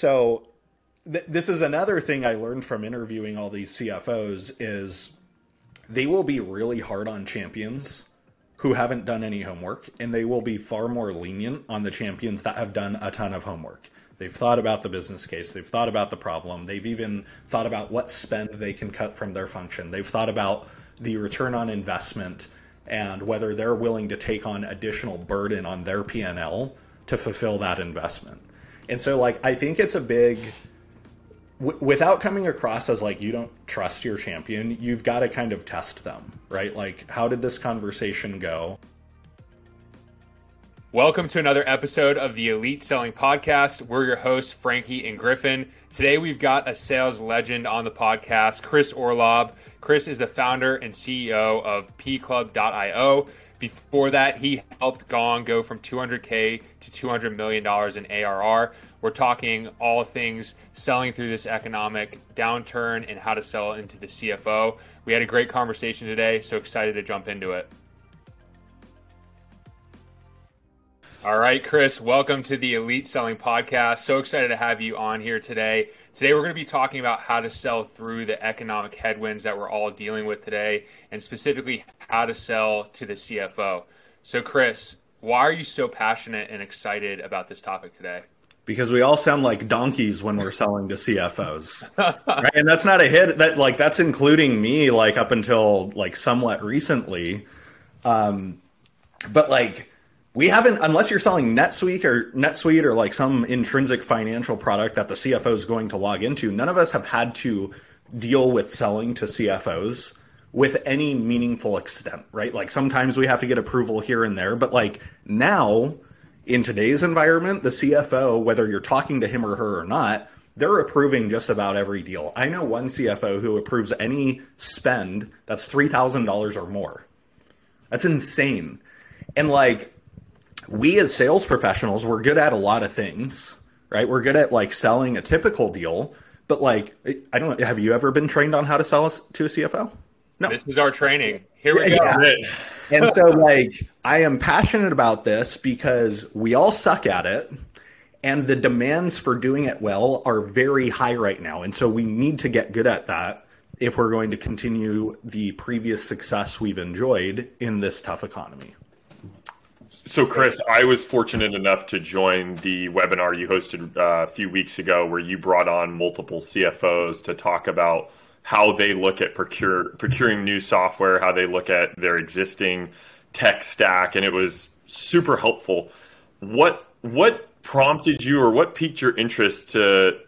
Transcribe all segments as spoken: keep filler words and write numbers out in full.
So th this is another thing I learned from interviewing all these C F Os is they will be really hard on champions who haven't done any homework, and they will be far more lenient on the champions that have done a ton of homework. They've thought about the business case. They've thought about the problem. They've even thought about what spend they can cut from their function. They've thought about the return on investment and whether they're willing to take on additional burden on their P and L to fulfill that investment. And so, like, I think it's a big, w without coming across as like, you don't trust your champion, you've got to kind of test them, right? Like, how did this conversation go? Welcome to another episode of the Elite Selling Podcast. We're your hosts, Frankie and Griffin. Today, we've got a sales legend on the podcast, Chris Orlob. Chris is the founder and C E O of p club dot i o. Before that, he helped Gong go from two hundred K to two hundred million dollars in A R R. We're talking all things selling through this economic downturn and how to sell into the C F O. We had a great conversation today, so excited to jump into it. All right, Chris, welcome to the Elite Selling Podcast. So excited to have you on here today. Today, we're going to be talking about how to sell through the economic headwinds that we're all dealing with today, and specifically how to sell to the C F O. So, Chris, why are you so passionate and excited about this topic today? Because we all sound like donkeys when we're selling to C F Os. Right? And that's not a hit. That, like, that's including me, like, up until, like, somewhat recently. Um, but, like... We haven't, unless you're selling NetSuite or NetSuite or like some intrinsic financial product that the C F O is going to log into, none of us have had to deal with selling to C F Os with any meaningful extent, right? Like, sometimes we have to get approval here and there, but like now in today's environment, the C F O, whether you're talking to him or her or not, they're approving just about every deal. I know one C F O who approves any spend that's three thousand dollars or more. That's insane. And like, we as sales professionals, we're good at a lot of things, right? We're good at like selling a typical deal, but like, I don't know, have you ever been trained on how to sell to a C F O? No. This is our training. Here we yeah, go. Yeah. And so like, I am passionate about this because we all suck at it, and the demands for doing it well are very high right now. And so we need to get good at that if we're going to continue the previous success we've enjoyed in this tough economy. So, Chris, I was fortunate enough to join the webinar you hosted uh, a few weeks ago where you brought on multiple C F Os to talk about how they look at procure, procuring new software, how they look at their existing tech stack, and it was super helpful. What what prompted you or what piqued your interest to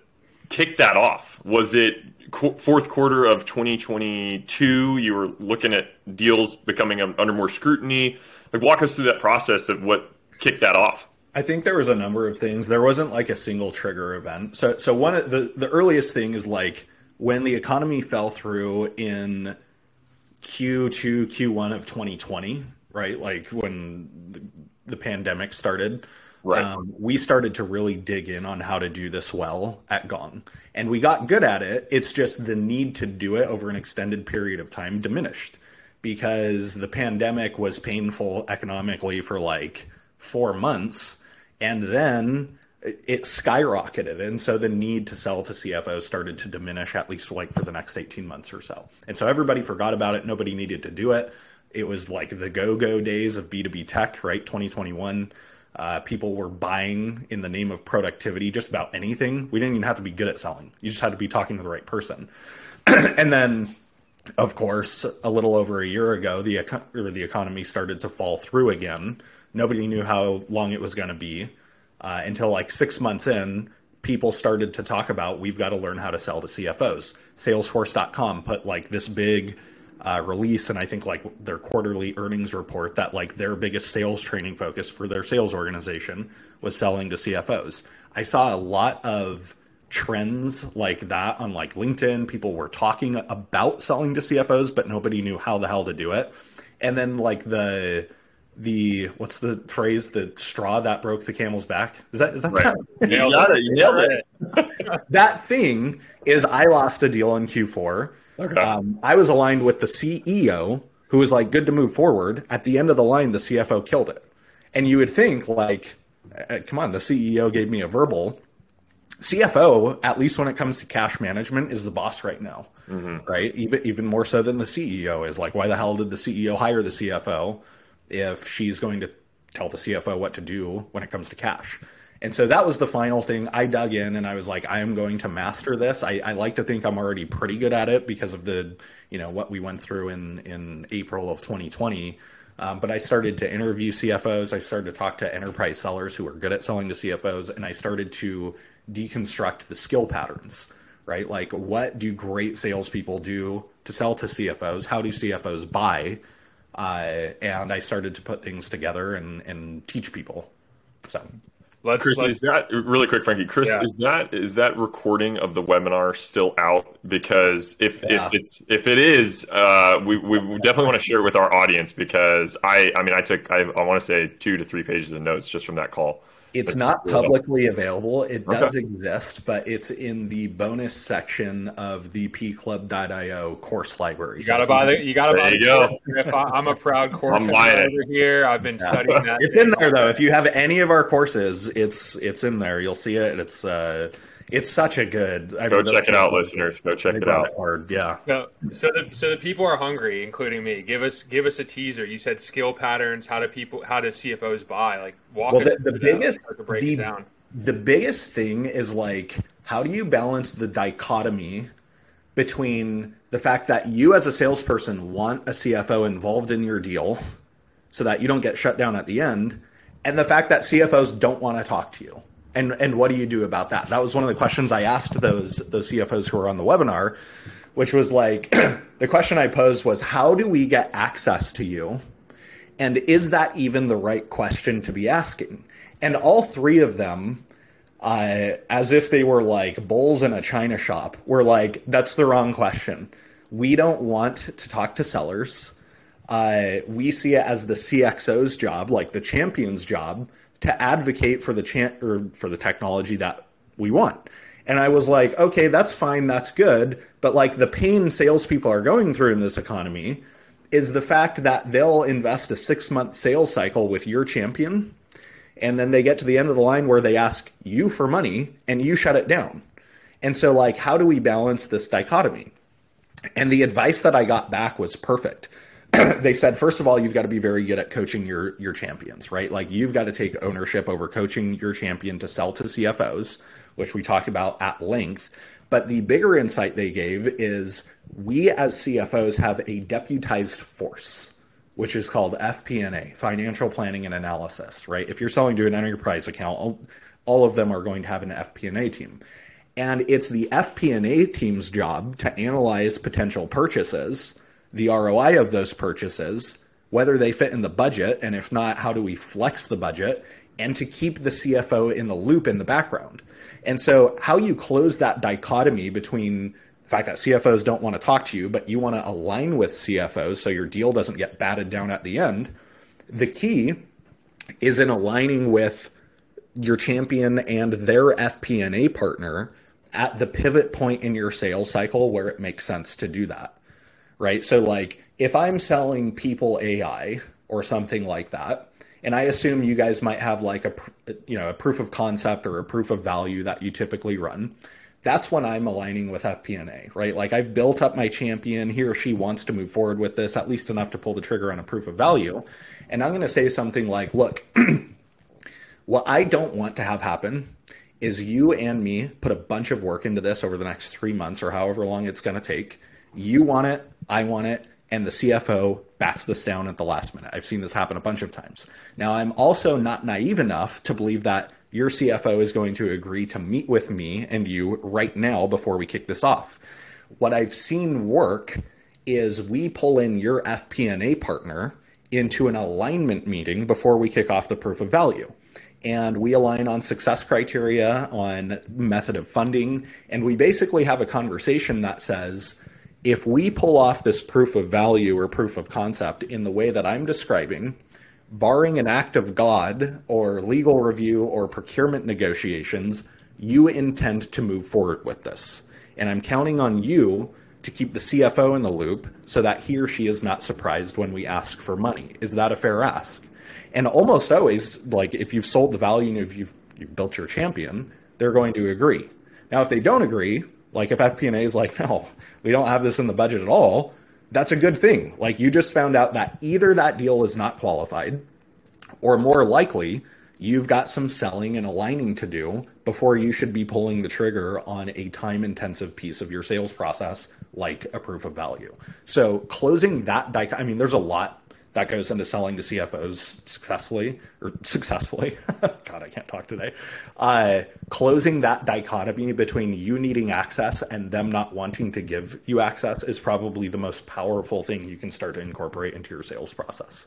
kick that off? Was it qu- fourth quarter of twenty twenty-two? You were looking at deals becoming under more scrutiny. Like, walk us through that process of what kicked that off. I think there was a number of things. There wasn't like a single trigger event. So, so one of the, the earliest thing is like when the economy fell through in Q two, Q one of twenty twenty, right? Like when the, the pandemic started, right. Um, we started to really dig in on how to do this well at Gong, and we got good at it. It's just the need to do it over an extended period of time diminished, because the pandemic was painful economically for like four months, and then it skyrocketed. And so the need to sell to C F Os started to diminish, at least like for the next eighteen months or so. And so everybody forgot about it. Nobody needed to do it. It was like the go-go days of B two B tech, right? twenty twenty-one, uh, people were buying in the name of productivity, just about anything. We didn't even have to be good at selling. You just had to be talking to the right person. And then, of course, a little over a year ago, the eco or the economy started to fall through again. Nobody knew how long it was going to be uh, until like six months in, people started to talk about, we've got to learn how to sell to C F Os. Salesforce dot com put like this big uh, release, and I think like their quarterly earnings report, that like their biggest sales training focus for their sales organization was selling to C F Os. I saw a lot of trends like that on like LinkedIn. People were talking about selling to C F Os, but nobody knew how the hell to do it. And then like the the what's the phrase? The straw that broke the camel's back. Is that is that, right. that? Nailed it. You nailed it. it. That thing is, I lost a deal in Q four. Okay. Um, I was aligned with the C E O, who was like good to move forward. At the end of the line, the C F O killed it. And you would think like, come on, the C E O gave me a verbal. C F O, at least when it comes to cash management, is the boss right now, mm-hmm. right? Even even more so than the C E O is. Like, why the hell did the C E O hire the C F O if she's going to tell the C F O what to do when it comes to cash? And so that was the final thing. I dug in and I was like, I am going to master this. I, I like to think I'm already pretty good at it because of the, you know, what we went through in, in April of twenty twenty. Um, but I started to interview C F Os. I started to talk to enterprise sellers who are good at selling to C F Os. And I started to deconstruct the skill patterns, right? Like, what do great salespeople do to sell to C F Os? How do C F Os buy? Uh, and I started to put things together and, and teach people. So. Let's, Chris, let's, is that really quick, Frankie? Chris, yeah. is that is that recording of the webinar still out? Because if yeah. if it's if it is, uh, we we definitely want to share it with our audience, because I I mean I took I, I want to say two to three pages of notes just from that call. It's That's not publicly available. It does okay. exist, but it's in the bonus section of the p club dot io course library. You gotta buy the. You gotta buy the. Go. I, I'm a proud course over here. I've been yeah. studying that. It's in there though. If you have any of our courses, it's it's in there. You'll see it. It's uh, it's such a good. I Go check it out, listeners. Go check it out. Hard. Yeah. So so the so the people are hungry, including me. Give us give us a teaser. You said skill patterns. How do people? How do C F Os buy? Like walk well, us the, through the biggest. That. The, the biggest thing is, like, how do you balance the dichotomy between the fact that you as a salesperson want a C F O involved in your deal so that you don't get shut down at the end, and the fact that C F Os don't want to talk to you? And and what do you do about that? That was one of the questions I asked those those C F Os who were on the webinar, which was like, the question I posed was, how do we get access to you? And is that even the right question to be asking? And all three of them, uh, as if they were like bulls in a china shop, were like, that's the wrong question. We don't want to talk to sellers. Uh, we see it as the C X O's job, like the champion's job, to advocate for the cha- or for the technology that we want. And I was like, okay, that's fine, that's good. But like, the pain salespeople are going through in this economy is the fact that they'll invest a six-month sales cycle with your champion, and then they get to the end of the line where they ask you for money and you shut it down. And so, like, how do we balance this dichotomy? And the advice that I got back was perfect. They said, first of all, you've got to be very good at coaching your, your champions, right? Like, you've got to take ownership over coaching your champion to sell to C F Os, which we talked about at length. But the bigger insight they gave is, we as C F Os have a deputized force, which is called F P and A, financial planning and analysis, right? If you're selling to an enterprise account, all, all of them are going to have an F P and A team. And it's the F P and A team's job to analyze potential purchases, the R O I of those purchases, whether they fit in the budget, and if not, how do we flex the budget, and to keep the C F O in the loop in the background. And so how you close that dichotomy between the fact that C F Os don't want to talk to you, but you want to align with C F Os so your deal doesn't get batted down at the end. The key is in aligning with your champion and their F P and A partner at the pivot point in your sales cycle where it makes sense to do that, right? So like, if I'm selling People dot A I or something like that, and I assume you guys might have like a, you know, a proof of concept or a proof of value that you typically run, that's when I'm aligning with F P and A, right? Like, I've built up my champion. He or she wants to move forward with this, at least enough to pull the trigger on a proof of value. And I'm going to say something like, look, what I don't want to have happen is you and me put a bunch of work into this over the next three months or however long it's going to take. You want it, I want it, and the C F O bats this down at the last minute. I've seen this happen a bunch of times. Now, I'm also not naive enough to believe that your C F O is going to agree to meet with me and you right now before we kick this off. What I've seen work is we pull in your F P and A partner into an alignment meeting before we kick off the proof of value. And we align on success criteria, on method of funding, and we basically have a conversation that says, if we pull off this proof of value or proof of concept in the way that I'm describing, barring an act of God or legal review or procurement negotiations, you intend to move forward with this. And I'm counting on you to keep the C F O in the loop so that he or she is not surprised when we ask for money. Is that a fair ask? And almost always, like, if you've sold the value and if you've, you've built your champion, they're going to agree. Now, if they don't agree, like if F P and A is like, no, we don't have this in the budget at all, that's a good thing. Like you just found out that either that deal is not qualified, or more likely, you've got some selling and aligning to do before you should be pulling the trigger on a time-intensive piece of your sales process, like a proof of value. So closing that, di- I mean, there's a lot that goes into selling to C F Os successfully, or successfully, God, I can't talk today. Uh, closing that dichotomy between you needing access and them not wanting to give you access is probably the most powerful thing you can start to incorporate into your sales process.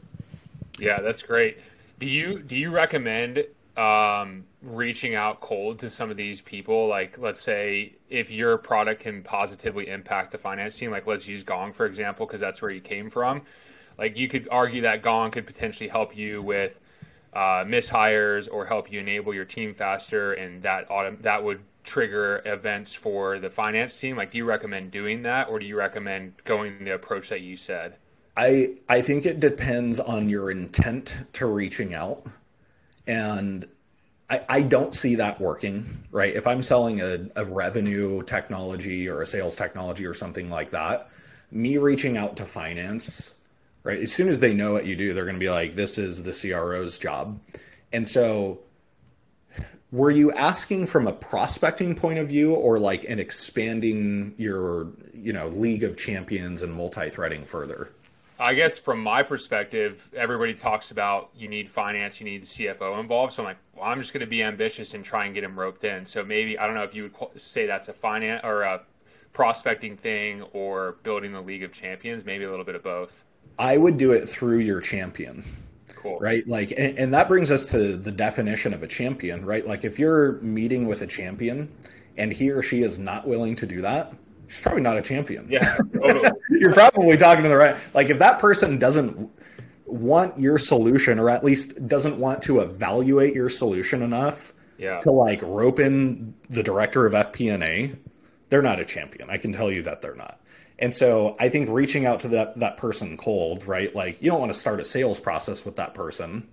Yeah, that's great. Do you do you recommend um, reaching out cold to some of these people? Like, let's say if your product can positively impact the finance team, like let's use Gong, for example, because that's where you came from. Like you could argue that Gong could potentially help you with uh, mishires or help you enable your team faster, and that autom- that would trigger events for the finance team. Like, do you recommend doing that, or do you recommend going the approach that you said? I I think it depends on your intent to reaching out, and I, I don't see that working, right? If I'm selling a, a revenue technology or a sales technology or something like that, me reaching out to finance, right? As soon as they know what you do, they're going to be like, this is the C R O's job. And so were you asking from a prospecting point of view, or like an expanding your, you know, League of Champions and multi-threading further? I guess from my perspective, everybody talks about you need finance, you need the C F O involved. So I'm like, well, I'm just going to be ambitious and try and get him roped in. So maybe, I don't know if you would say that's a finance or a prospecting thing or building the League of Champions, maybe a little bit of both. I would do it through your champion. Cool. Right. Like, and, and that brings us to the definition of a champion, right? Like if you're meeting with a champion and he or she is not willing to do that, she's probably not a champion. Yeah, totally. You're probably talking to the right. Like if that person doesn't want your solution, or at least doesn't want to evaluate your solution enough yeah. to like rope in the director of F P and A, they're not a champion. I can tell you that they're not. And so I think reaching out to that, that person cold, right? Like you don't want to start a sales process with that person.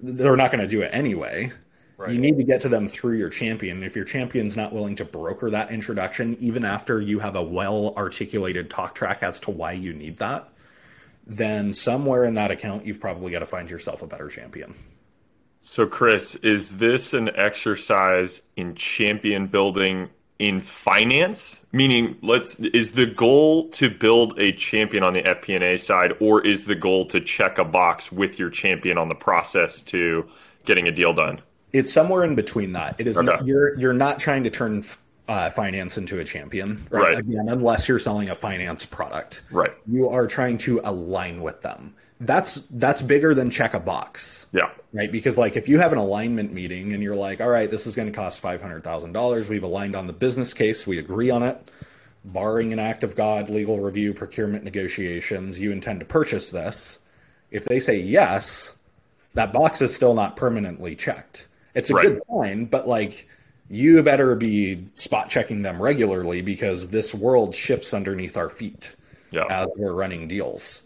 They're not going to do it anyway. Right. You need to get to them through your champion. If your champion's not willing to broker that introduction, even after you have a well-articulated talk track as to why you need that, then somewhere in that account, you've probably got to find yourself a better champion. So, Chris, is this an exercise in champion building in finance? Meaning, let's is the goal to build a champion on the F P and A side, or is the goal to check a box with your champion on the process to getting a deal done? It's somewhere in between that. It is okay. not, you're you're not trying to turn uh, finance into a champion, right? right? Again, unless you're selling a finance product, right? You are trying to align with them. That's that's bigger than check a box, yeah, right? Because like if you have an alignment meeting and you're like, all right, this is going to cost five hundred thousand dollars. We've aligned on the business case. We agree on it, barring an act of God, legal review, procurement negotiations. You intend to purchase this. If they say yes, that box is still not permanently checked. It's a right. good sign, but like you better be spot checking them regularly, because this world shifts underneath our feet yeah. as we're running deals.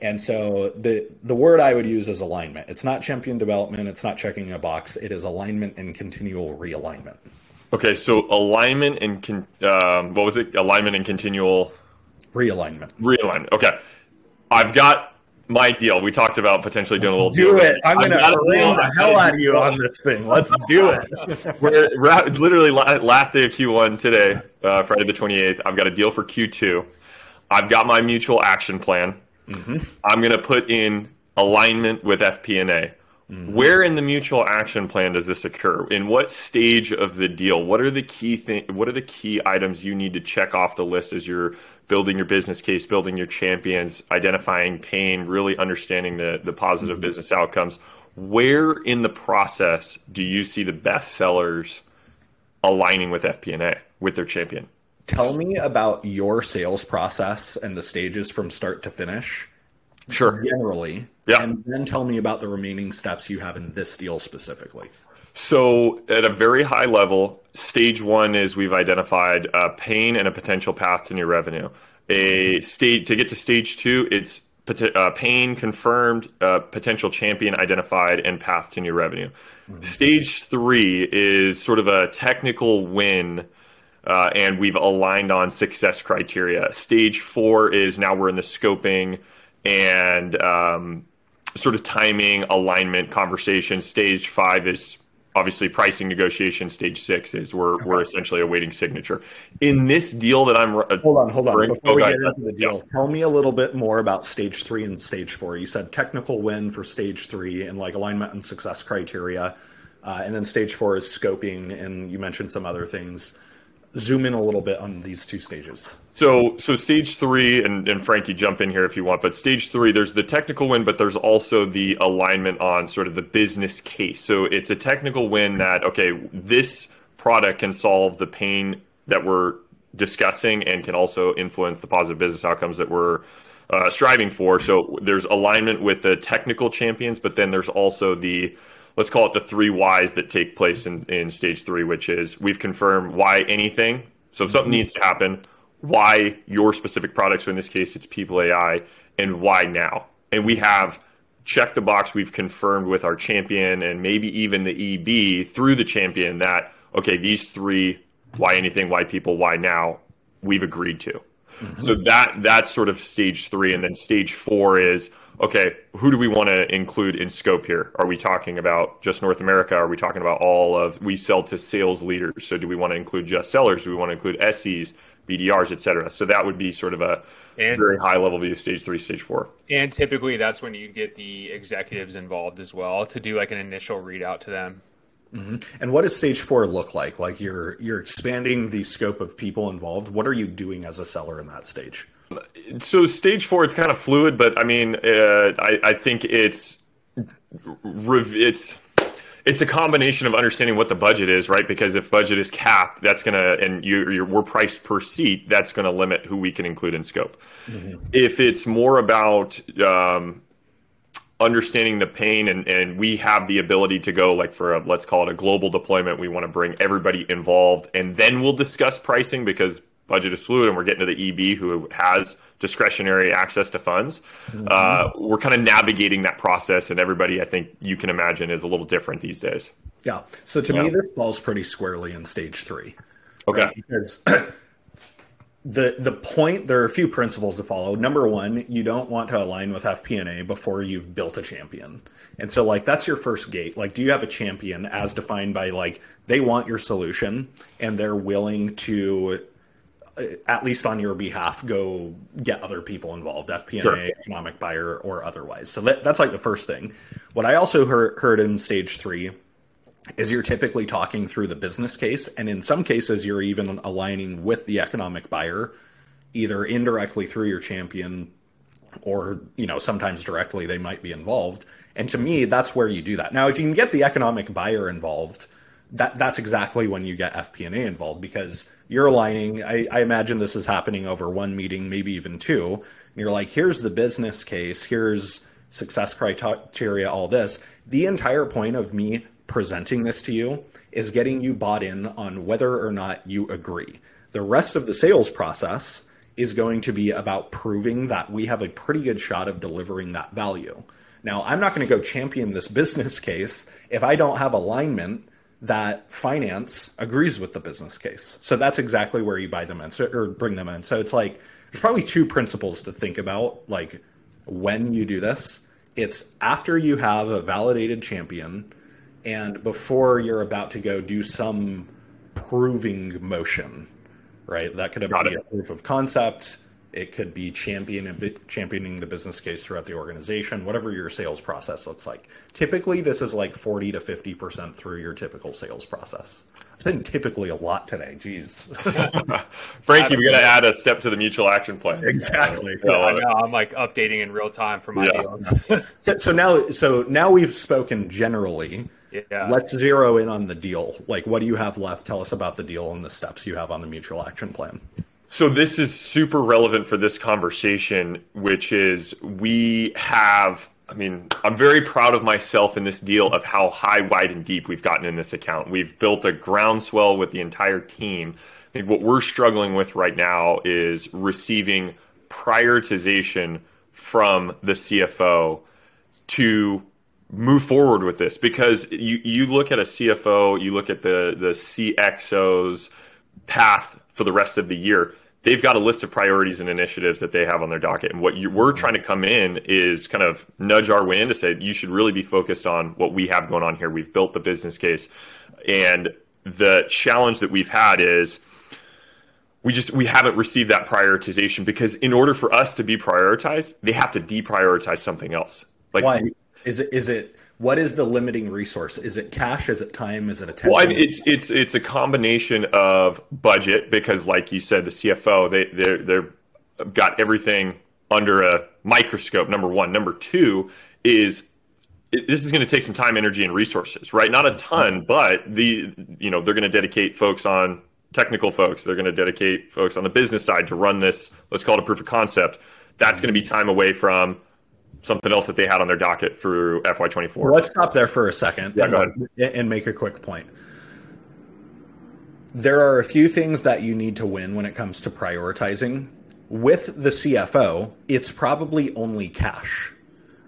And so the the word I would use is alignment. It's not champion development. It's not checking a box. It is alignment and continual realignment. Okay, so alignment and con- um, what was it? Alignment and continual realignment. Realignment. Okay, I've got. My deal. We talked about potentially doing Let's a little do deal. It. I'm going to the hell out of you on this thing. Let's do it. We're literally last day of Q one today, uh, Friday the twenty-eighth. I've got a deal for Q two. I've got my mutual action plan. Mm-hmm. I'm going to put in alignment with F P and A. Mm-hmm. Where in the mutual action plan does this occur? In what stage of the deal? What are the key thing? What are the key items you need to check off the list as you're building your business case, building your champions, identifying pain, really understanding the, the positive mm-hmm. business outcomes? Where in the process do you see the best sellers aligning with F P and A, with their champion? Tell me about your sales process and the stages from start to finish. Sure. Generally. Yeah. And then tell me about the remaining steps you have in this deal specifically. So at a very high level, stage one is we've identified a pain and a potential path to new revenue. A stage to get to stage two, it's uh, pain confirmed, uh, potential champion identified, and path to new revenue. Mm-hmm. Stage three is sort of a technical win, uh, and we've aligned on success criteria. Stage four is now we're in the scoping and um, sort of timing, alignment, conversation. Stage five is obviously pricing negotiation. Stage six is we're okay. we're essentially awaiting signature. In this deal that I'm uh, hold on, hold on. Before oh, we God. get into the deal, yeah. tell me a little bit more about stage three and stage four. You said technical win for stage three and like alignment and success criteria, uh, and then stage four is scoping, and you mentioned some other things. Zoom in a little bit on these two stages. So, so stage three, and and Frankie, jump in here if you want. But stage three, there's the technical win, but there's also the alignment on sort of the business case. So it's a technical win that, okay, this product can solve the pain that we're discussing and can also influence the positive business outcomes that we're uh, striving for. So there's alignment with the technical champions, but then there's also the, let's call it the three whys that take place in, in stage three, which is we've confirmed why anything. So if something needs to happen, why your specific product, so in this case, it's People dot A I, and why now? And we have checked the box, we've confirmed with our champion and maybe even the E B through the champion that, okay, these three, why anything, why people, why now, we've agreed to. Mm-hmm. So that that's sort of stage three. And then stage four is, okay, who do we want to include in scope here? Are we talking about just North America? Are we talking about all of, we sell to sales leaders. So do we want to include just sellers? Do we want to include S Es, B D Rs, et cetera? So that would be sort of a and, very high level view of stage three, stage four. And typically that's when you get the executives involved as well to do like an initial readout to them. Mm-hmm. And what does stage four look like? Like you're you're expanding the scope of people involved. What are you doing as a seller in that stage? So stage four, it's kind of fluid, but I mean, uh, I, I think it's it's it's a combination of understanding what the budget is, right? Because if budget is capped, that's gonna and you you're, we're priced per seat, that's gonna limit who we can include in scope. Mm-hmm. If it's more about um, understanding the pain and, and we have the ability to go like for a, let's call it a global deployment, we want to bring everybody involved and then we'll discuss pricing because budget is fluid and we're getting to the E B who has discretionary access to funds. Mm-hmm. Uh, we're kind of navigating that process and everybody, I think you can imagine, is a little different these days. Yeah. So to yeah. me, this falls pretty squarely in stage three. Okay. Right? Because the the point, there are a few principles to follow. Number one, you don't want to align with F P and A before you've built a champion. And so like, that's your first gate. Like, do you have a champion as defined by like, they want your solution and they're willing to, at least on your behalf, go get other people involved, F P and A, sure. economic buyer, or otherwise. So that, that's like the first thing. What I also heard, heard in stage three is you're typically talking through the business case. And in some cases, you're even aligning with the economic buyer, either indirectly through your champion or, you know, sometimes directly they might be involved. And to me, that's where you do that. Now, if you can get the economic buyer involved, That that's exactly when you get F P and A involved because you're aligning. I, I imagine this is happening over one meeting, maybe even two. And you're like, here's the business case. Here's success criteria, all this. The entire point of me presenting this to you is getting you bought in on whether or not you agree. The rest of the sales process is going to be about proving that we have a pretty good shot of delivering that value. Now, I'm not going to go champion this business case if I don't have alignment that finance agrees with the business case. So that's exactly where you buy them in so, or bring them in. So it's like, there's probably two principles to think about, like when you do this, it's after you have a validated champion and before you're about to go do some proving motion, right? That could have been a proof of concept. It could be championing, championing the business case throughout the organization, whatever your sales process looks like. Typically, this is like forty to fifty percent through your typical sales process. I'm saying typically a lot today. Jeez. Frankie, we got to add a step to the mutual action plan. Exactly. Yeah, I know. I'm like updating in real time for my yeah. deals. so, so now, so now we've spoken generally. Yeah. Let's zero in on the deal. Like, what do you have left? Tell us about the deal and the steps you have on the mutual action plan. So this is super relevant for this conversation, which is we have, I mean, I'm very proud of myself in this deal of how high, wide, and deep we've gotten in this account. We've built a groundswell with the entire team. I think what we're struggling with right now is receiving prioritization from the C F O to move forward with this? Because you, you look at a C F O, you look at the, the C X O's path for the rest of the year, they've got a list of priorities and initiatives that they have on their docket. And what you, we're trying to come in is kind of nudge our way in to say, you should really be focused on what we have going on here. We've built the business case. And the challenge that we've had is we just, we haven't received that prioritization, because in order for us to be prioritized, they have to deprioritize something else. Like, why? Is it, is it, what is the limiting resource? Is it cash? Is it time? Is it attention? Well, I mean, it's it's it's a combination of budget, because, like you said, the C F O, they they they've got everything under a microscope. Number one, number two is it, this is going to take some time, energy, and resources, right? Not a ton, but the you know they're going to dedicate folks on technical folks. They're going to dedicate folks on the business side to run this. Let's call it a proof of concept. That's going to be time away from something else that they had on their docket through F Y twenty-four. Well, let's stop there for a second yeah, and, go ahead. and make a quick point. There are a few things that you need to win when it comes to prioritizing. With the C F O, it's probably only cash,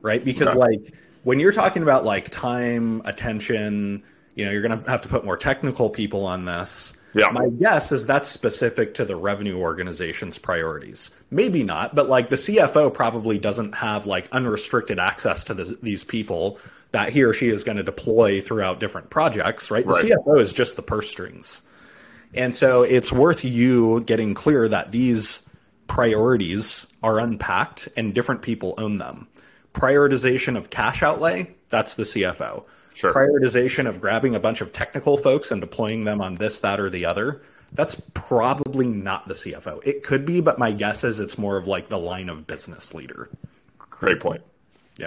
right? Because okay. like when you're talking about like time, attention, you know, you're going to have to put more technical people on this. Yeah. My guess is that's specific to the revenue organization's priorities. Maybe not, but like the C F O probably doesn't have like unrestricted access to this, these people that he or she is going to deploy throughout different projects, right? The right. C F O is just the purse strings. And so it's worth you getting clear that these priorities are unpacked and different people own them. Prioritization of cash outlay, that's the C F O. Sure. Prioritization of grabbing a bunch of technical folks and deploying them on this, that, or the other, that's probably not the C F O. It could be, but my guess is it's more of like the line of business leader. Great point. Yeah.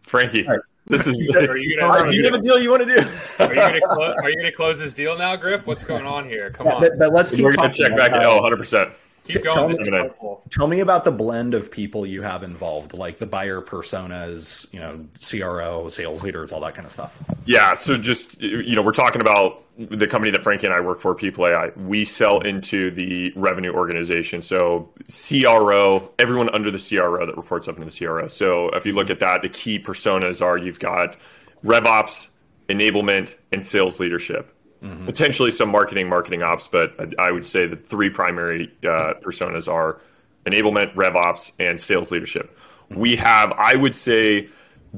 Frankie, right. this is... Are you gonna, right, do you have a deal you want to do? Are you going clo- to close this deal now, Griff? What's going on here? Come on. But, but let's keep We're going to check back. Oh, one hundred percent. Keep going. Tell me, tell me about the blend of people you have involved, like the buyer personas, you know, C R O, sales leaders, all that kind of stuff. Yeah. So just, you know, we're talking about the company that Frankie and I work for, People dot A I. We sell into the revenue organization. So C R O, everyone under the C R O that reports up into the C R O. So if you look at that, the key personas are you've got RevOps, enablement, and sales leadership. Mm-hmm. Potentially some marketing, marketing ops, but I would say the three primary uh, personas are enablement, RevOps, and sales leadership. We have, I would say,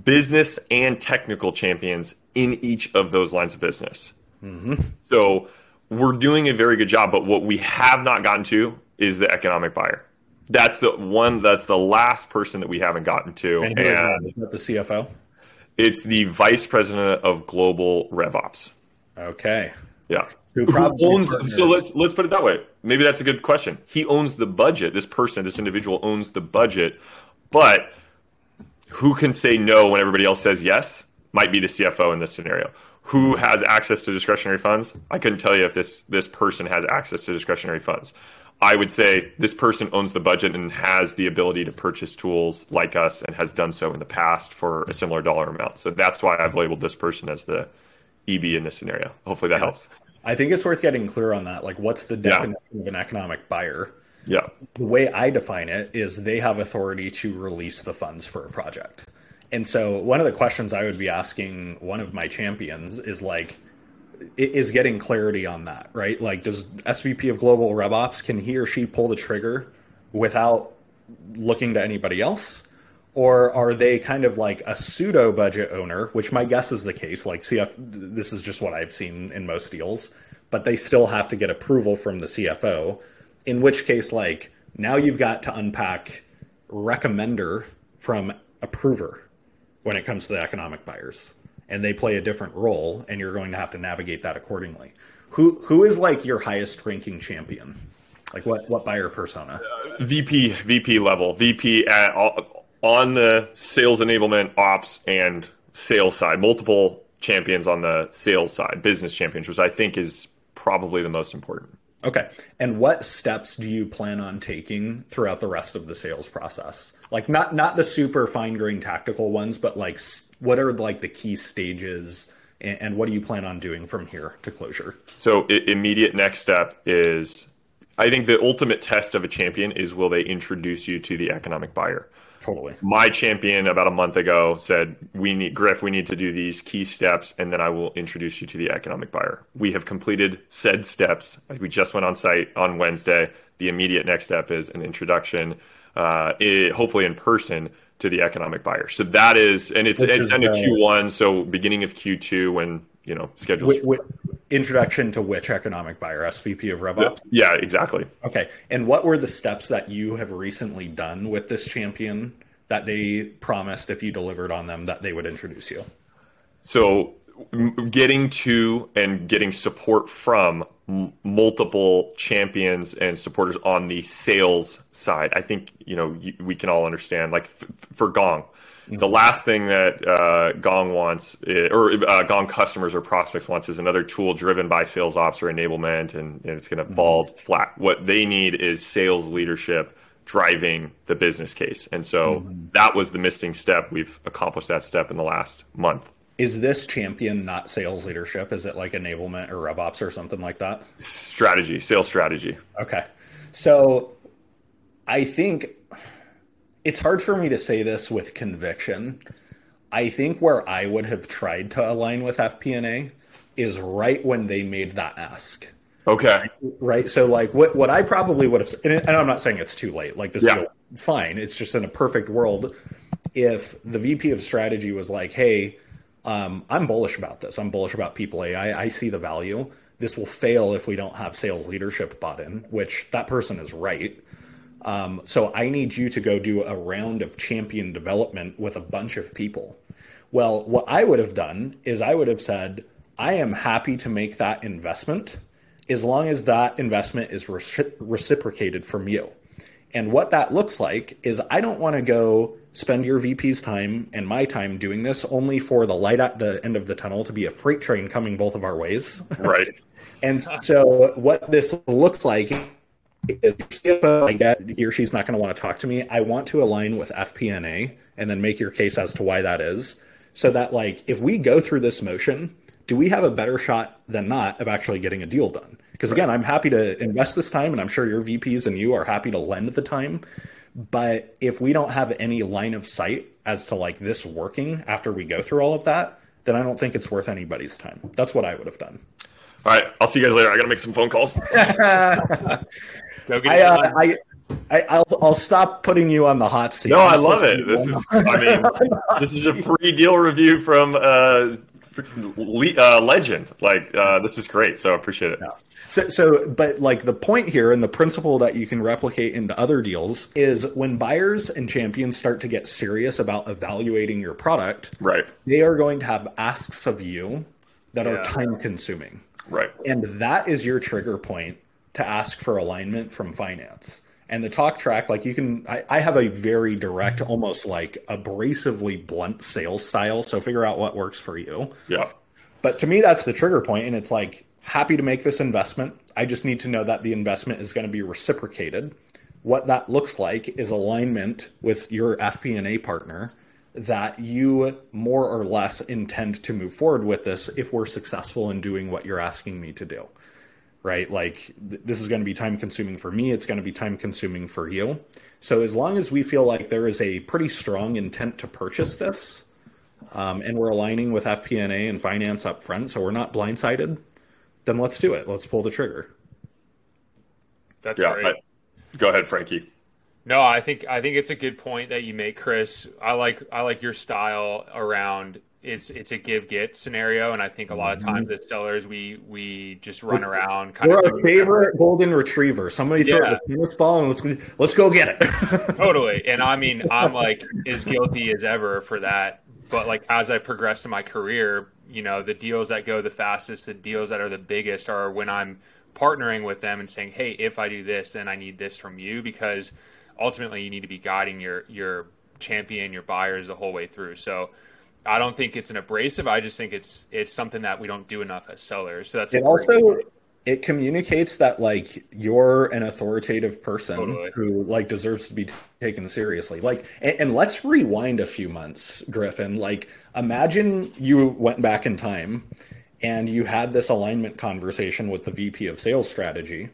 business and technical champions in each of those lines of business. Mm-hmm. So we're doing a very good job, but what we have not gotten to is the economic buyer. That's the one, that's the last person that we haven't gotten to. And, and is that the C F O? It's the vice president of global RevOps. Okay. Yeah. Who probably Who owns, partners. So let's let's put it that way. Maybe that's a good question. He owns the budget. This person, this individual owns the budget, but who can say no when everybody else says yes? Might be the C F O in this scenario. Who has access to discretionary funds? I couldn't tell you if this this person has access to discretionary funds. I would say this person owns the budget and has the ability to purchase tools like us and has done so in the past for a similar dollar amount. So that's why I've labeled this person as the E B in this scenario. Hopefully that yeah. helps. I think it's worth getting clear on that. Like, what's the definition yeah. of an economic buyer? Yeah. The way I define it is they have authority to release the funds for a project. And so one of the questions I would be asking one of my champions is like, is getting clarity on that, right? Like, does S V P of Global RevOps, can he or she pull the trigger without looking to anybody else? Or are they kind of like a pseudo budget owner, which my guess is the case, like C F, this is just what I've seen in most deals, but they still have to get approval from the C F O, in which case, like now you've got to unpack recommender from approver when it comes to the economic buyers, and they play a different role and you're going to have to navigate that accordingly. Who, who is like your highest ranking champion? Like what, what buyer persona? Uh, V P, V P level, V P at all, on the sales enablement, ops, and sales side, multiple champions on the sales side, business champions, which I think is probably the most important. Okay. And what steps do you plan on taking throughout the rest of the sales process? Like not not the super fine-grained tactical ones, but like what are like the key stages and, and what do you plan on doing from here to closure? So I- immediate next step is I think the ultimate test of a champion is, will they introduce you to the economic buyer? Totally. My champion about a month ago said, "We need Griff, we need to do these key steps, and then I will introduce you to the economic buyer." We have completed said steps. We just went on site on Wednesday. The immediate next step is an introduction, uh, it, hopefully in person, to the economic buyer. So that is, and it's, it's end of Q one, so beginning of Q two when, you know, schedules. Wait, wait. Introduction to which economic buyer? S V P of RevOps? Yeah, exactly. Okay. And what were the steps that you have recently done with this champion that they promised, if you delivered on them, that they would introduce you? So getting to and getting support from m- multiple champions and supporters on the sales side. I think, you know, y- we can all understand, like f- for Gong, the last thing that uh, Gong wants, is, or uh, Gong customers or prospects wants, is another tool driven by sales ops or enablement, and, and it's going to fall mm-hmm. flat. What they need is sales leadership driving the business case. And so mm-hmm. that was the missing step. We've accomplished that step in the last month. Is this champion not sales leadership? Is it like enablement or RevOps or something like that? Strategy, sales strategy. Okay. So I think... it's hard for me to say this with conviction. I think where I would have tried to align with F P and A is right when they made that ask. Okay. Right. So like what, what I probably would have, and I'm not saying it's too late, like this yeah. is fine. It's just in a perfect world. If the V P of strategy was like, "Hey, um, I'm bullish about this. I'm bullish about People dot A I. I see the value. This will fail if we don't have sales leadership bought in," which that person is right. Um, so I need you to go do a round of champion development with a bunch of people. Well, what I would have done is I would have said, I am happy to make that investment as long as that investment is re- reciprocated from you. And what that looks like is, I don't want to go spend your V P's time and my time doing this only for the light at the end of the tunnel to be a freight train coming both of our ways. Right. And so what this looks like, I get he or she's not going to want to talk to me. I want to align with F P and A, and then make your case as to why that is, so that like if we go through this motion, do we have a better shot than not of actually getting a deal done? Because again, I'm happy to invest this time, and I'm sure your V Ps and you are happy to lend the time. But if we don't have any line of sight as to like this working after we go through all of that, then I don't think it's worth anybody's time. That's what I would have done. All right, I'll see you guys later. I got to make some phone calls. Go get I, uh, I, I, I'll, I'll stop putting you on the hot seat. No, I love it. This is, I mean, this is a free deal review from uh, uh, legend. Like, uh, this is great. So I appreciate it. Yeah. So, so, but like the point here and the principle that you can replicate into other deals is, when buyers and champions start to get serious about evaluating your product, right, they are going to have asks of you that yeah. are time consuming. Right. And that is your trigger point to ask for alignment from finance. And the talk track, like you can, I, I have a very direct, almost like abrasively blunt sales style. So figure out what works for you. Yeah. But to me, that's the trigger point. And it's like, happy to make this investment. I just need to know that the investment is going to be reciprocated. What that looks like is alignment with your F P and A partner, that you more or less intend to move forward with this if we're successful in doing what you're asking me to do, right? Like th- this is going to be time consuming for me. It's going to be time consuming for you. So as long as we feel like there is a pretty strong intent to purchase this, um, and we're aligning with F P and A and finance up front, so we're not blindsided, then let's do it. Let's pull the trigger. That's yeah, great. I, go ahead, Frankie. No, I think I think it's a good point that you make, Chris. I like I like your style around it's it's a give get scenario, and I think a lot of times as sellers we we just run around. Kind We're of our favorite effort. Golden retriever. Somebody yeah. throws a tennis ball and let's let's go get it. Totally, and I mean I'm like as guilty as ever for that. But like as I progress in my career, you know, the deals that go the fastest, the deals that are the biggest, are when I'm partnering with them and saying, "Hey, if I do this, then I need this from you," because ultimately you need to be guiding your, your champion, your buyers the whole way through. So I don't think it's an abrasive. I just think it's, it's something that we don't do enough as sellers. So that's it. Also, point. It communicates that like you're an authoritative person totally. Who like deserves to be taken seriously. Like, and, and let's rewind a few months, Griffin. Like imagine you went back in time and you had this alignment conversation with the V P of sales strategy.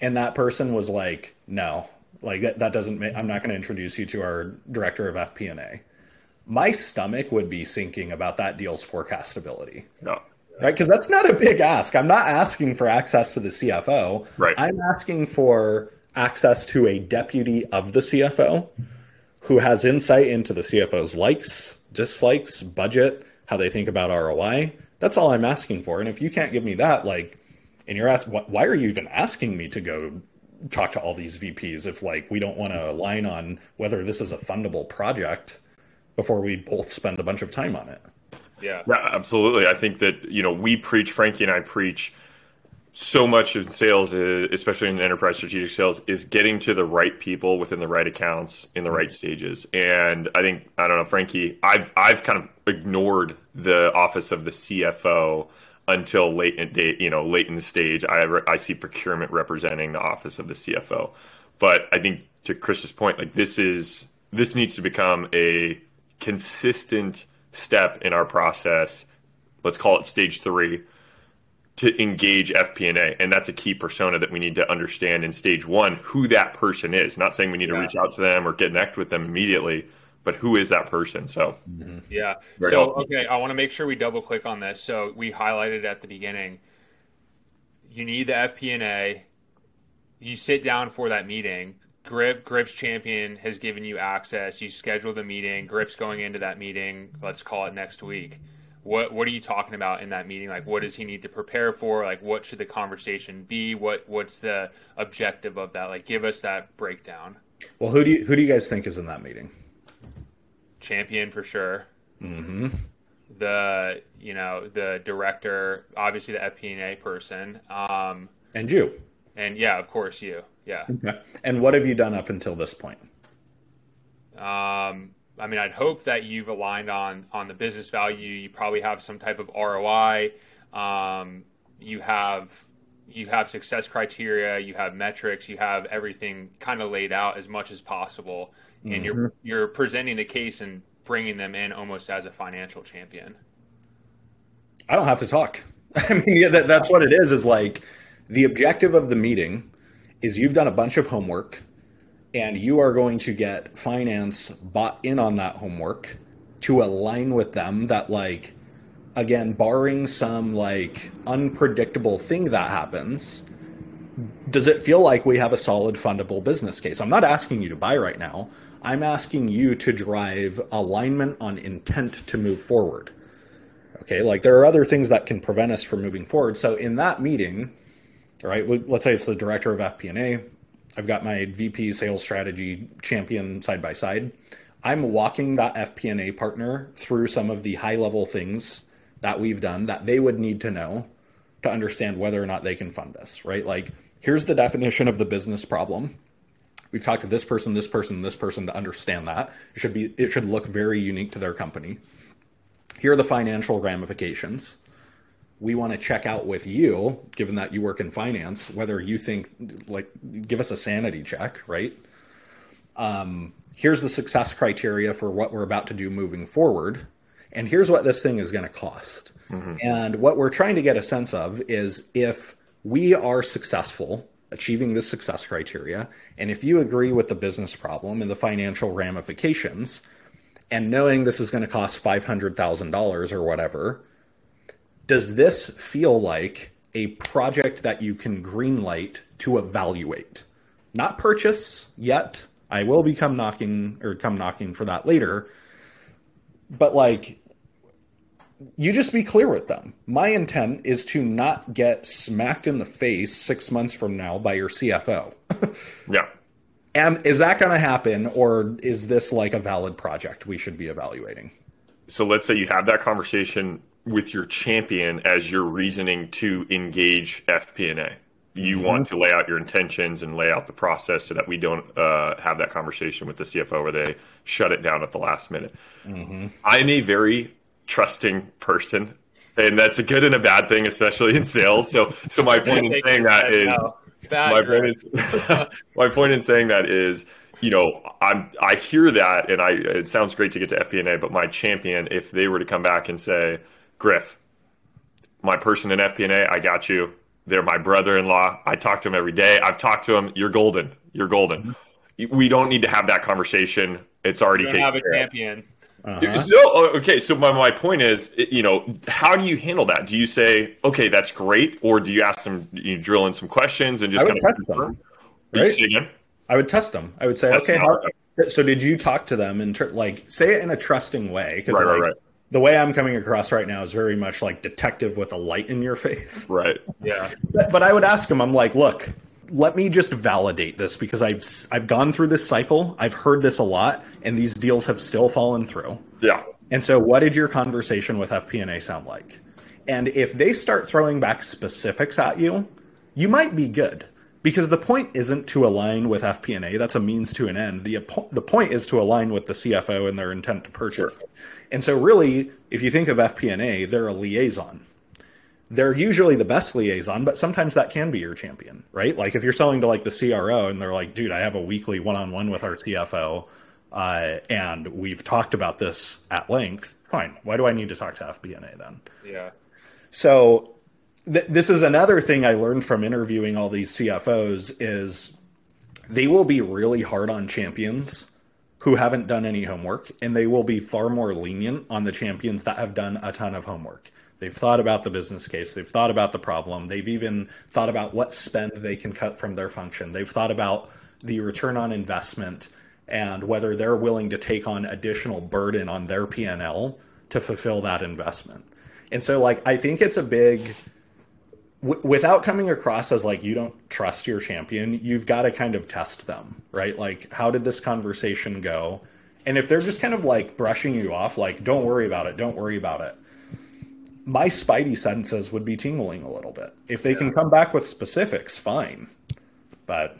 And that person was like, no, like that, that doesn't make, I'm not going to introduce you to our director of F P and A. My stomach would be sinking about that deal's forecastability. No. Right. Because that's not a big ask. I'm not asking for access to the C F O. Right. I'm asking for access to a deputy of the C F O who has insight into the C F O's likes, dislikes, budget, how they think about R O I. That's all I'm asking for. And if you can't give me that, like, and you're asked, why are you even asking me to go talk to all these V Ps if, like, we don't want to align on whether this is a fundable project before we both spend a bunch of time on it? Yeah, yeah, absolutely. I think that, you know, we preach, Frankie and I preach so much in sales, especially in enterprise strategic sales, is getting to the right people within the right accounts in the right stages. And I think, I don't know, Frankie, I've I've kind of ignored the office of the C F O until late in day, you know, late in the stage. I I see procurement representing the office of the C F O. But I think to Chris's point, like this is this needs to become a consistent step in our process. Let's call it stage three, to engage F P and A. And that's a key persona that we need to understand in stage one, who that person is. Not saying we need yeah. to reach out to them or get connect with them immediately, but who is that person? So, mm-hmm. yeah. Very so, helpful. Okay, I want to make sure we double click on this. So we highlighted at the beginning, you need the F P and A. You sit down for that meeting. Grip, Grip's champion has given you access. You schedule the meeting. Grip's going into that meeting. Let's call it next week. What what are you talking about in that meeting? Like, what does he need to prepare for? Like, what should the conversation be? What what's the objective of that? Like, give us that breakdown. Well, who do you who do you guys think is in that meeting? Champion for sure. Mm-hmm. The you know the director, obviously the F P and A person, um, and you. And yeah, of course you. Yeah. Okay. And what have you done up until this point? Um, I mean, I'd hope that you've aligned on on the business value. You probably have some type of R O I. Um, you have you have success criteria. You have metrics. You have everything kind of laid out as much as possible, and mm-hmm. you're you're presenting the case and bringing them in almost as a financial champion. I don't have to talk. I mean, yeah, that, that's what it is. Is like the objective of the meeting is you've done a bunch of homework. And you are going to get finance bought in on that homework to align with them that, like, again, barring some like unpredictable thing that happens, does it feel like we have a solid fundable business case? I'm not asking you to buy right now. I'm asking you to drive alignment on intent to move forward. Okay, like there are other things that can prevent us from moving forward. So in that meeting, right, let's say it's the director of F P and A. I've got my V P sales strategy champion side by side. I'm walking that F P and A partner through some of the high level things that we've done that they would need to know to understand whether or not they can fund this, right? Like, here's the definition of the business problem. We've talked to this person, this person, this person to understand that. It should be, it should look very unique to their company. Here are the financial ramifications. We want to check out with you, given that you work in finance, whether you think, like, give us a sanity check, right? Um, here's the success criteria for what we're about to do moving forward. And here's what this thing is going to cost. Mm-hmm. And what we're trying to get a sense of is if we are successful achieving this success criteria, and if you agree with the business problem and the financial ramifications, and knowing this is going to cost five hundred thousand dollars or whatever, does this feel like a project that you can greenlight to evaluate? Not purchase yet. I will become knocking or come knocking for that later. But like, you just be clear with them. My intent is to not get smacked in the face six months from now by your C F O. Yeah. And is that going to happen, or is this like a valid project we should be evaluating? So let's say you have that conversation with your champion as your reasoning to engage F P and A. You mm-hmm. want to lay out your intentions and lay out the process so that we don't uh, have that conversation with the C F O where they shut it down at the last minute. Mm-hmm. I'm a very trusting person, and that's a good and a bad thing, especially in sales. So, so my point in saying that is, my point is, my point in saying that is, you know, I'm, I hear that and I, it sounds great to get to F P and A, but my champion, if they were to come back and say, Griff, my person in F P and A, I got you. They're my brother-in-law. I talk to them every day. I've talked to them. You're golden. You're golden. We don't need to have that conversation. It's already taken care of. You don't have a champion. Uh-huh. So, okay, so my, my point is, you know, how do you handle that? Do you say, okay, that's great, or do you ask them, you drill in some questions and just kind of confirm? Right? I would test them. I would say, that's okay, how, so did you talk to them and ter- like say it in a trusting way? Because right, like, right, right. The way I'm coming across right now is very much like detective with a light in your face. Right. Yeah. But, but I would ask them. I'm like, look, let me just validate this because I've I've gone through this cycle. I've heard this a lot, and these deals have still fallen through. Yeah. And so, what did your conversation with F P and A sound like? And if they start throwing back specifics at you, you might be good because the point isn't to align with F P and A. That's a means to an end. the The point is to align with the C F O and their intent to purchase. Sure. And so, really, if you think of F P and A, they're a liaison. They're usually the best liaison, but sometimes that can be your champion, right? Like if you're selling to like the C R O and they're like, dude, I have a weekly one-on-one with our C F O uh, and we've talked about this at length. Fine. Why do I need to talk to F P and A then? Yeah. So th- this is another thing I learned from interviewing all these C F Os is they will be really hard on champions who haven't done any homework, and they will be far more lenient on the champions that have done a ton of homework. They've thought about the business case. They've thought about the problem. They've even thought about what spend they can cut from their function. They've thought about the return on investment and whether they're willing to take on additional burden on their P and L to fulfill that investment. And so, like, I think it's a big, w- without coming across as like, you don't trust your champion, you've got to kind of test them, right? Like, how did this conversation go? And if they're just kind of like brushing you off, like, don't worry about it, don't worry about it. My spidey senses would be tingling a little bit. If they yeah. can come back with specifics, fine. But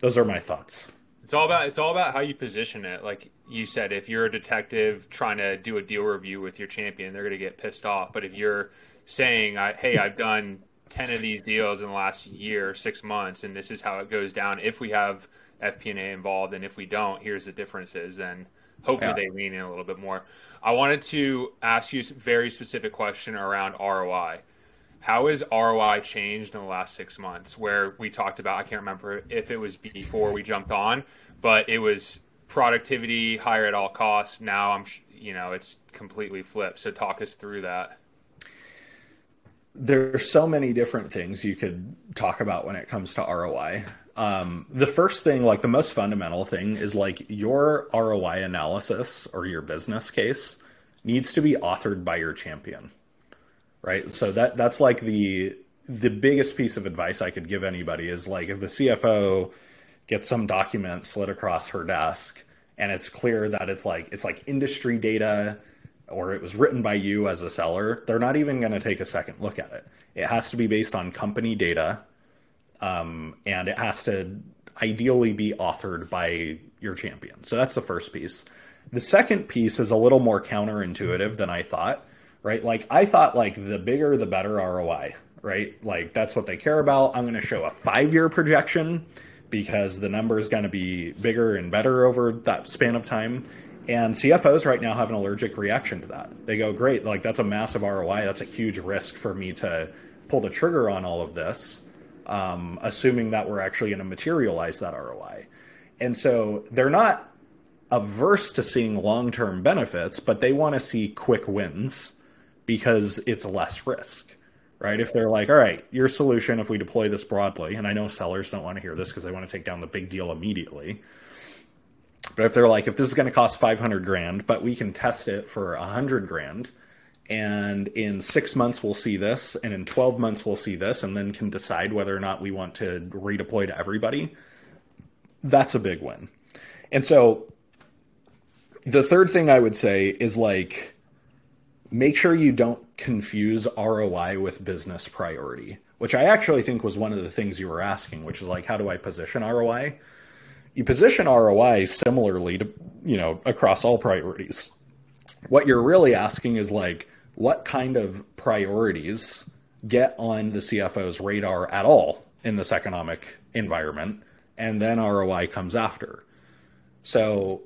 those are my thoughts. It's all about it's all about how you position it. Like you said, if you're a detective trying to do a deal review with your champion, they're going to get pissed off. But if you're saying, hey, I've done ten of these deals in the last year, six months, and this is how it goes down. If we have F P and A involved, and if we don't, here's the differences, then hopefully yeah. they lean in a little bit more. I wanted to ask you a very specific question around R O I. How has R O I changed in the last six months where we talked about, I can't remember if it was before we jumped on, but it was productivity, hire at all costs. Now I'm, you know, it's completely flipped. So talk us through that. There are so many different things you could talk about when it comes to R O I. Um, the first thing, like the most fundamental thing is like your R O I analysis or your business case needs to be authored by your champion, right? So that that's like the the biggest piece of advice I could give anybody is like if the C F O gets some document slid across her desk and it's clear that it's like it's like industry data or it was written by you as a seller, they're not even going to take a second look at it. It has to be based on company data. Um, and it has to ideally be authored by your champion. So that's the first piece. The second piece is a little more counterintuitive than I thought, right? Like I thought like the bigger, the better R O I, right? Like that's what they care about. I'm going to show a five-year projection because the number is going to be bigger and better over that span of time. And C F Os right now have an allergic reaction to that. They go, great, like that's a massive R O I. That's a huge risk for me to pull the trigger on all of this. Um, assuming that we're actually going to materialize that R O I. And so they're not averse to seeing long-term benefits, but they want to see quick wins because it's less risk, right? If they're like, all right, your solution, if we deploy this broadly, and I know sellers don't want to hear this because they want to take down the big deal immediately. But if they're like, if this is going to cost five hundred grand, but we can test it for one hundred grand, and in six months, we'll see this. And in twelve months, we'll see this and then can decide whether or not we want to redeploy to everybody. That's a big win. And so the third thing I would say is like, make sure you don't confuse R O I with business priority, which I actually think was one of the things you were asking, which is like, how do I position R O I? You position R O I similarly to, you know, across all priorities. What you're really asking is like, what kind of priorities get on the C F O's radar at all in this economic environment, and then R O I comes after. So,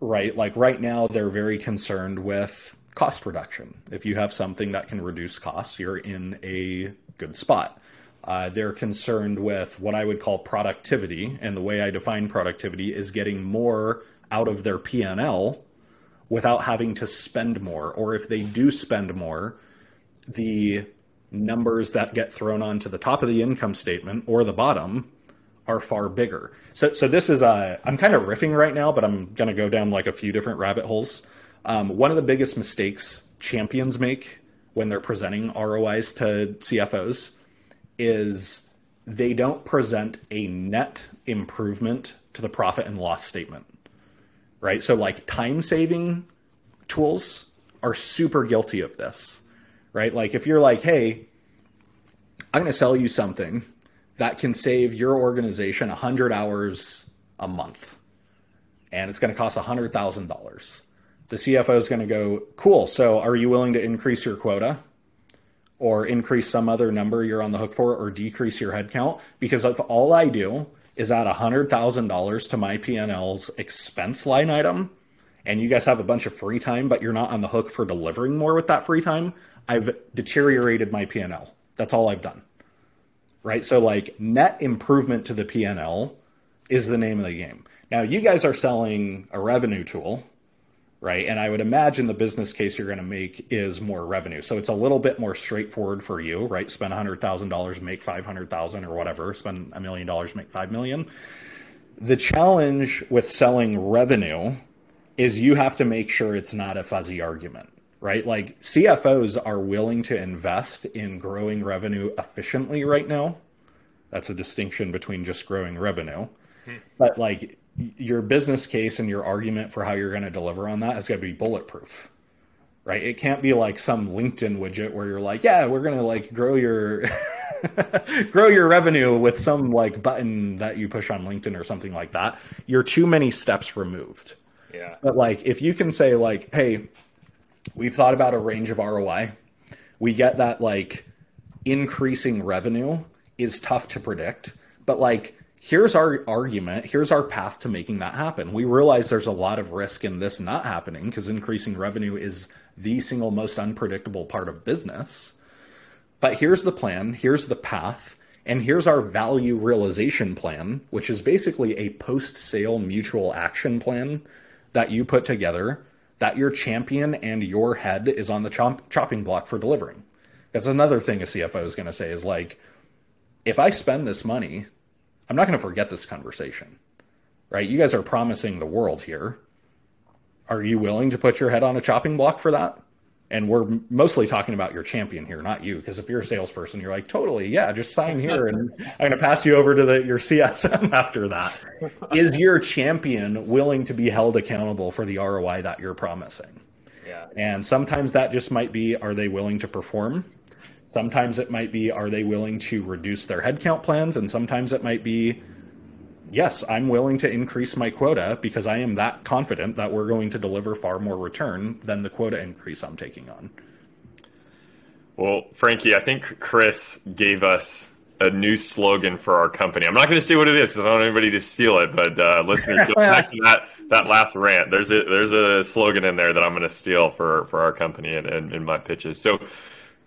right, like right now, they're very concerned with cost reduction. If you have something that can reduce costs, you're in a good spot. Uh, they're concerned with what I would call productivity. And the way I define productivity is getting more out of their P and L without having to spend more. Or if they do spend more, the numbers that get thrown onto the top of the income statement or the bottom are far bigger. So so this is, a, I'm kind of riffing right now, but I'm going to go down like a few different rabbit holes. Um, one of the biggest mistakes champions make when they're presenting R O Is to C F Os is they don't present a net improvement to the profit and loss statement, right? So like time saving tools are super guilty of this, right? Like if you're like, hey, I'm going to sell you something that can save your organization one hundred hours a month, and it's going to cost one hundred thousand dollars. The C F O is going to go, cool, so are you willing to increase your quota or increase some other number you're on the hook for, or decrease your headcount? Because if all I do is add one hundred thousand dollars to my P and L's expense line item, and you guys have a bunch of free time, but you're not on the hook for delivering more with that free time, I've deteriorated my P and L. That's all I've done. Right? So like net improvement to the P and L is the name of the game. Now you guys are selling a revenue tool, right? And I would imagine the business case you're going to make is more revenue. So it's a little bit more straightforward for you, right? Spend one hundred thousand dollars, make five hundred thousand dollars or whatever. Spend a million dollars, make five million dollars. The challenge with selling revenue is you have to make sure it's not a fuzzy argument, right? Like C F Os are willing to invest in growing revenue efficiently right now. That's a distinction between just growing revenue. Hmm. But like your business case and your argument for how you're going to deliver on that is going to be bulletproof, right? It can't be like some LinkedIn widget where you're like, yeah, we're going to like grow your, grow your revenue with some like button that you push on LinkedIn or something like that. You're too many steps removed. Yeah. But like, if you can say like, hey, we've thought about a range of R O I. We get that like increasing revenue is tough to predict, but like, here's our argument. Here's our path to making that happen. We realize there's a lot of risk in this not happening because increasing revenue is the single most unpredictable part of business. But here's the plan. Here's the path. And here's our value realization plan, which is basically a post-sale mutual action plan that you put together that your champion and your head is on the chop- chopping block for delivering. That's another thing a C F O is going to say is like, if I spend this money, I'm not going to forget this conversation, right? You guys are promising the world here. Are you willing to put your head on a chopping block for that? And we're mostly talking about your champion here, not you. Because if you're a salesperson, you're like, totally, yeah, just sign here and I'm going to pass you over to the, your C S M after that. Is your champion willing to be held accountable for the R O I that you're promising? Yeah. And sometimes that just might be, are they willing to perform? Sometimes it might be, are they willing to reduce their headcount plans? And sometimes it might be, yes, I'm willing to increase my quota because I am that confident that we're going to deliver far more return than the quota increase I'm taking on. Well, Frankie, I think Chris gave us a new slogan for our company. I'm not going to say what it is because I don't want anybody to steal it, but uh, listeners, go back to that, that last rant. There's a, there's a slogan in there that I'm going to steal for, for our company and, and, and my pitches. So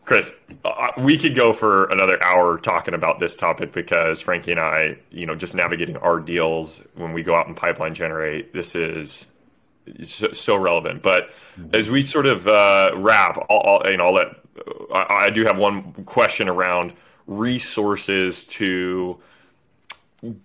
Chris, uh, we could go for another hour talking about this topic because Frankie and I, you know, just navigating our deals when we go out and pipeline generate, this is so, so relevant. But as we sort of uh, wrap, I'll, I'll, you know, I'll let, I, I do have one question around resources to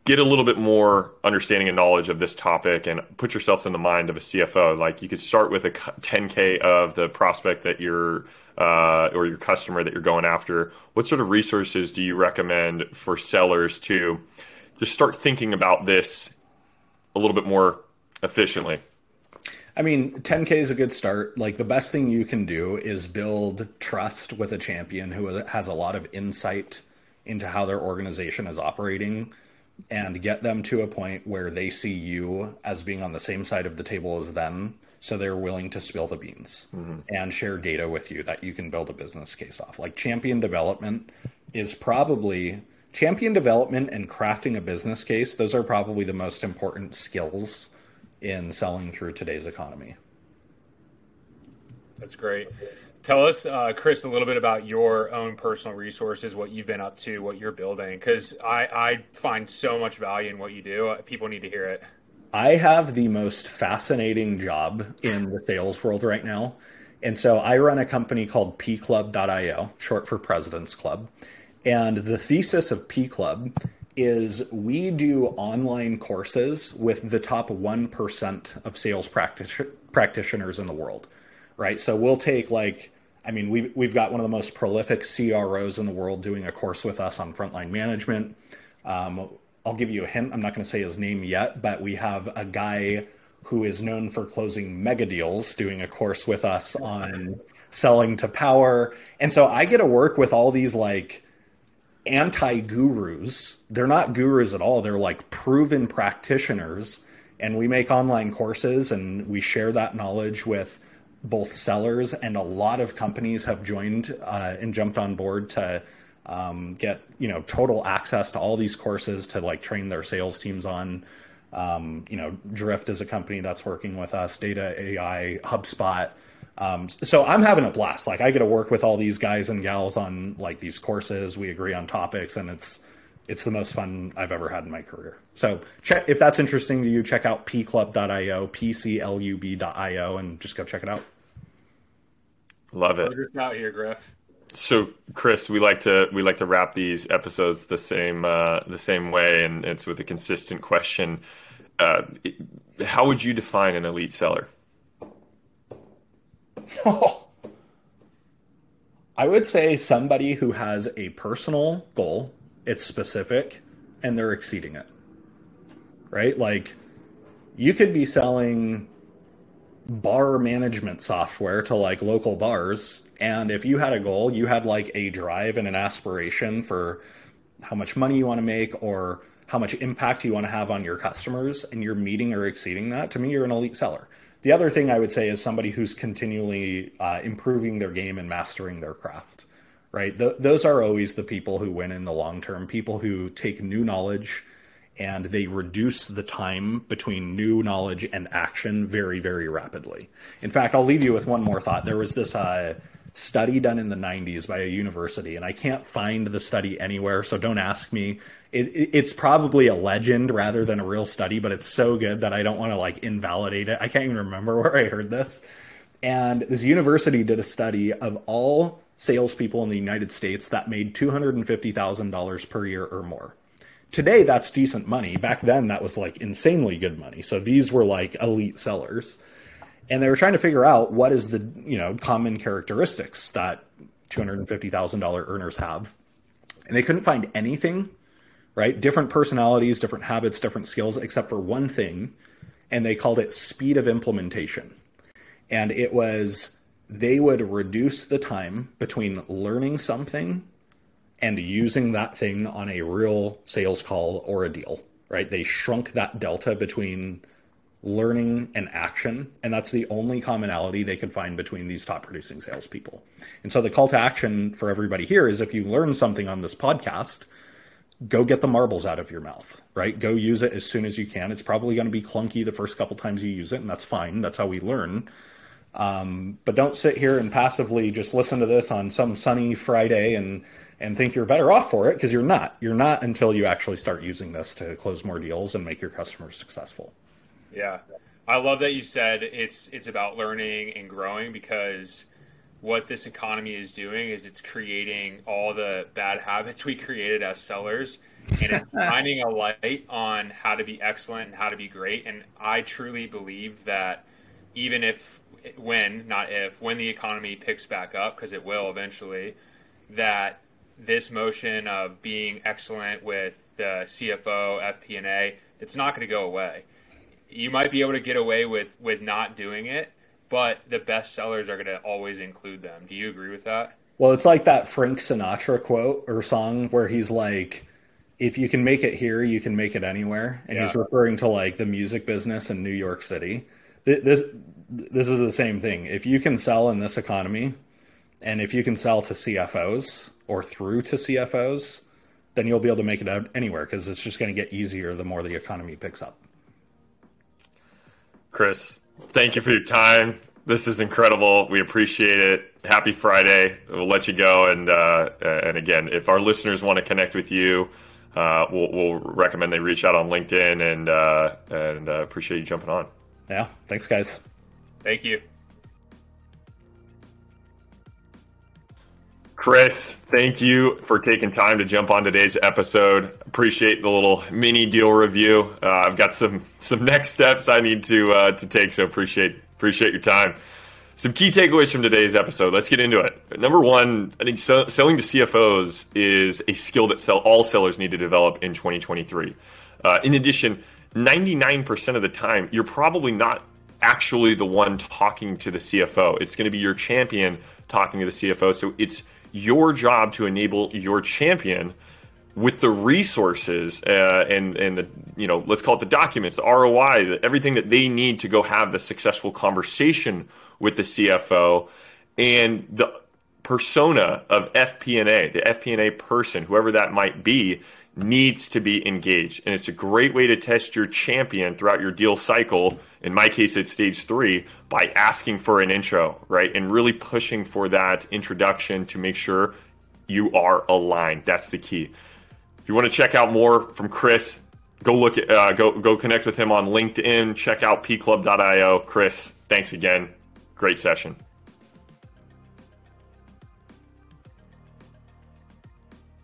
get a little bit more understanding and knowledge of this topic and put yourselves in the mind of a C F O. Like you could start with a ten K of the prospect that you're uh, or your customer that you're going after. What sort of resources do you recommend for sellers to just start thinking about this a little bit more efficiently? I mean, ten K is a good start. Like the best thing you can do is build trust with a champion who has a lot of insight into how their organization is operating, and get them to a point where they see you as being on the same side of the table as them, so they're willing to spill the beans mm-hmm. and share data with you that you can build a business case off. Like champion development is probably, champion development and crafting a business case, those are probably the most important skills in selling through today's economy. That's great. Tell us, uh, Chris, a little bit about your own personal resources, what you've been up to, what you're building, because I, I find so much value in what you do. People need to hear it. I have the most fascinating job in the sales world right now. And so I run a company called p club dot io, short for President's Club. And the thesis of P Club is we do online courses with the top one percent of sales practic- practitioners in the world. Right. So we'll take like, I mean, we've, we've got one of the most prolific C R Os in the world doing a course with us on frontline management. Um, I'll give you a hint. I'm not going to say his name yet, but we have a guy who is known for closing mega deals doing a course with us on selling to power. And so I get to work with all these like anti-gurus. They're not gurus at all. They're like proven practitioners. And we make online courses and we share that knowledge with both sellers, and a lot of companies have joined uh, and jumped on board to um, get, you know, total access to all these courses to like train their sales teams on. Um, you know, Drift is a company that's working with us, Data A I, HubSpot. Um, so I'm having a blast. Like I get to work with all these guys and gals on like these courses. We agree on topics, and it's it's the most fun I've ever had in my career. So check, if that's interesting to you, check out p club dot io, p c l u b dot io, and just go check it out. Love it. Out here, Griff. So Chris, we like to we like to wrap these episodes the same uh, the same way, and it's with a consistent question. Uh, how would you define an elite seller? Oh. I would say somebody who has a personal goal. It's specific and they're exceeding it, right? Like you could be selling bar management software to like local bars. And if you had a goal, you had like a drive and an aspiration for how much money you want to make or how much impact you want to have on your customers, and you're meeting or exceeding that, to me, you're an elite seller. The other thing I would say is somebody who's continually uh, improving their game and mastering their craft. Right. Th- those are always the people who win in the long term, people who take new knowledge and they reduce the time between new knowledge and action very, very rapidly. In fact, I'll leave you with one more thought. There was this uh, study done in the nineties by a university, and I can't find the study anywhere, so don't ask me. It, it, it's probably a legend rather than a real study, but it's so good that I don't want to like invalidate it. I can't even remember where I heard this. And this university did a study of all salespeople in the United States that made two hundred fifty thousand dollars per year or more. Today, that's decent money. Back then, that was like insanely good money. So these were like elite sellers. And they were trying to figure out what is the, you know, common characteristics that two hundred fifty thousand dollars earners have. And they couldn't find anything, right? Different personalities, different habits, different skills, except for one thing. And they called it speed of implementation. And it was, they would reduce the time between learning something and using that thing on a real sales call or a deal, right? They shrunk that delta between learning and action. And that's the only commonality they could find between these top producing salespeople. And so the call to action for everybody here is, if you learn something on this podcast, go get the marbles out of your mouth, right? Go use it as soon as you can. It's probably going to be clunky the first couple times you use it, and that's fine. That's how we learn. Um, but don't sit here and passively just listen to this on some sunny Friday and, and think you're better off for it, because you're not. You're not until you actually start using this to close more deals and make your customers successful. Yeah. I love that you said it's it's about learning and growing, because what this economy is doing is it's creating all the bad habits we created as sellers, and it's shining a light on how to be excellent and how to be great. And I truly believe that even if when, not if, when the economy picks back up, because it will eventually, that this motion of being excellent with the C F O, F P and A, it's not going to go away. You might be able to get away with, with not doing it, but the best sellers are going to always include them. Do you agree with that? Well, it's like that Frank Sinatra quote or song where he's like, if you can make it here, you can make it anywhere. And yeah. He's referring to like the music business in New York City. This this is the same thing. If you can sell in this economy, and if you can sell to C F Os or through to C F Os, then you'll be able to make it out anywhere, because it's just going to get easier the more the economy picks up. Chris, thank you for your time. This is incredible. We appreciate it. Happy Friday. We'll let you go. And uh, and again, if our listeners want to connect with you, uh, we'll, we'll recommend they reach out on LinkedIn. And uh, and uh, appreciate you jumping on. Yeah. Thanks, guys. Thank you. Chris, thank you for taking time to jump on today's episode. Appreciate the little mini deal review. Uh, I've got some some next steps I need to uh, to take, so appreciate appreciate your time. Some key takeaways from today's episode. Let's get into it. Number one, I think so, selling to C F Os is a skill that sell, all sellers need to develop in twenty twenty-three. Uh, in addition, ninety-nine percent of the time, you're probably not actually the one talking to the C F O. It's going to be your champion talking to the C F O, so it's your job to enable your champion with the resources uh, and and the, you know, let's call it the documents, the R O I, the, everything that they need to go have the successful conversation with the C F O. And the persona of F P and A, the F P and A person, whoever that might be, needs to be engaged. And it's a great way to test your champion throughout your deal cycle. In my case, it's stage three, by asking for an intro, right? And really pushing for that introduction to make sure you are aligned. That's the key. If you want to check out more from Chris, go look at, uh, go, go connect with him on LinkedIn. Check out p club dot io. Chris, thanks again. Great session.